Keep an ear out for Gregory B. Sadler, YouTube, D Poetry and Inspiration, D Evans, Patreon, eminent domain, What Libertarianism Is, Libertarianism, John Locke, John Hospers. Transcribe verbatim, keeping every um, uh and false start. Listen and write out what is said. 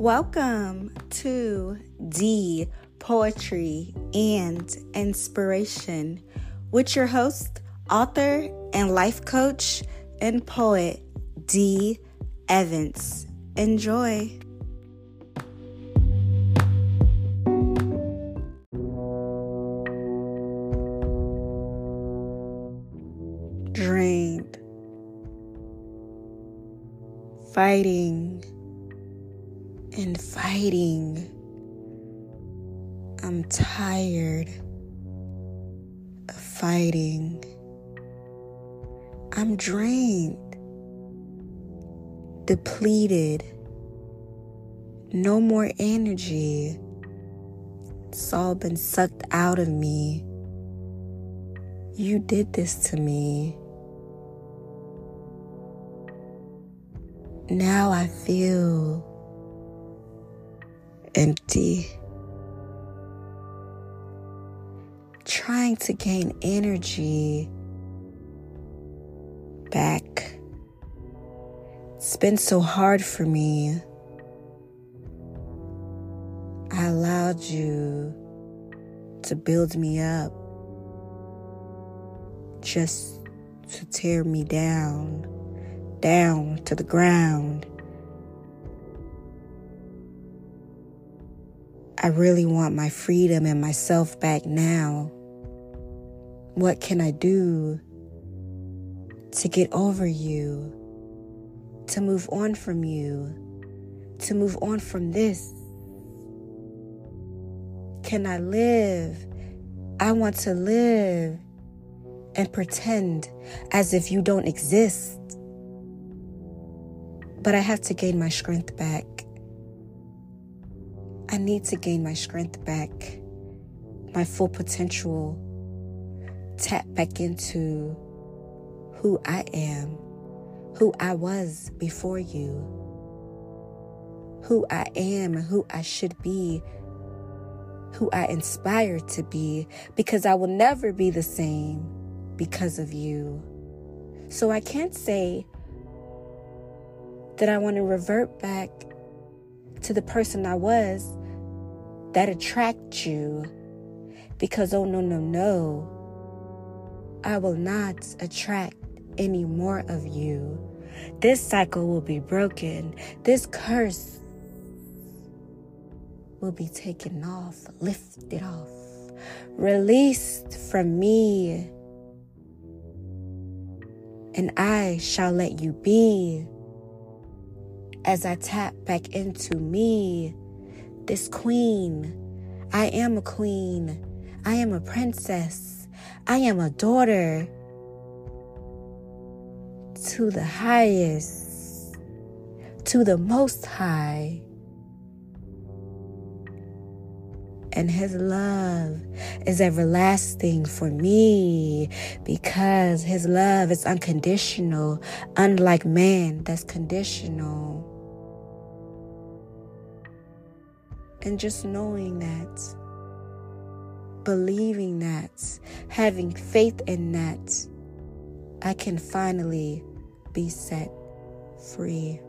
Welcome to D Poetry and Inspiration with your host, author, and life coach and poet, D Evans. Enjoy. Drained. Fighting. And fighting. I'm tired of fighting. I'm drained, depleted, no more energy. It's all been sucked out of me. You did this to me. Now I feel empty. Trying to gain energy back. It's been so hard for me. I allowed you to build me up just to tear me down, down to the ground. I really want my freedom and myself back now. What can I do to get over you, to move on from you, to move on from this? Can I live? I want to live and pretend as if you don't exist. But I have to gain my strength back. I need to gain my strength back, my full potential, tap back into who I am, who I was before you, who I am, who I should be, who I inspire to be, because I will never be the same because of you. So I can't say that I want to revert back to the person I was that attracts you, because oh no no no I will not attract any more of you. This cycle will be broken. This curse will be taken off, lifted off, released from me, and I shall let you be as I tap back into me. This queen. I am a queen. I am a princess. I am a daughter to the highest, to the most high. And his love is everlasting for me, because his love is unconditional, unlike man that's conditional. And just knowing that, believing that, having faith in that, I can finally be set free.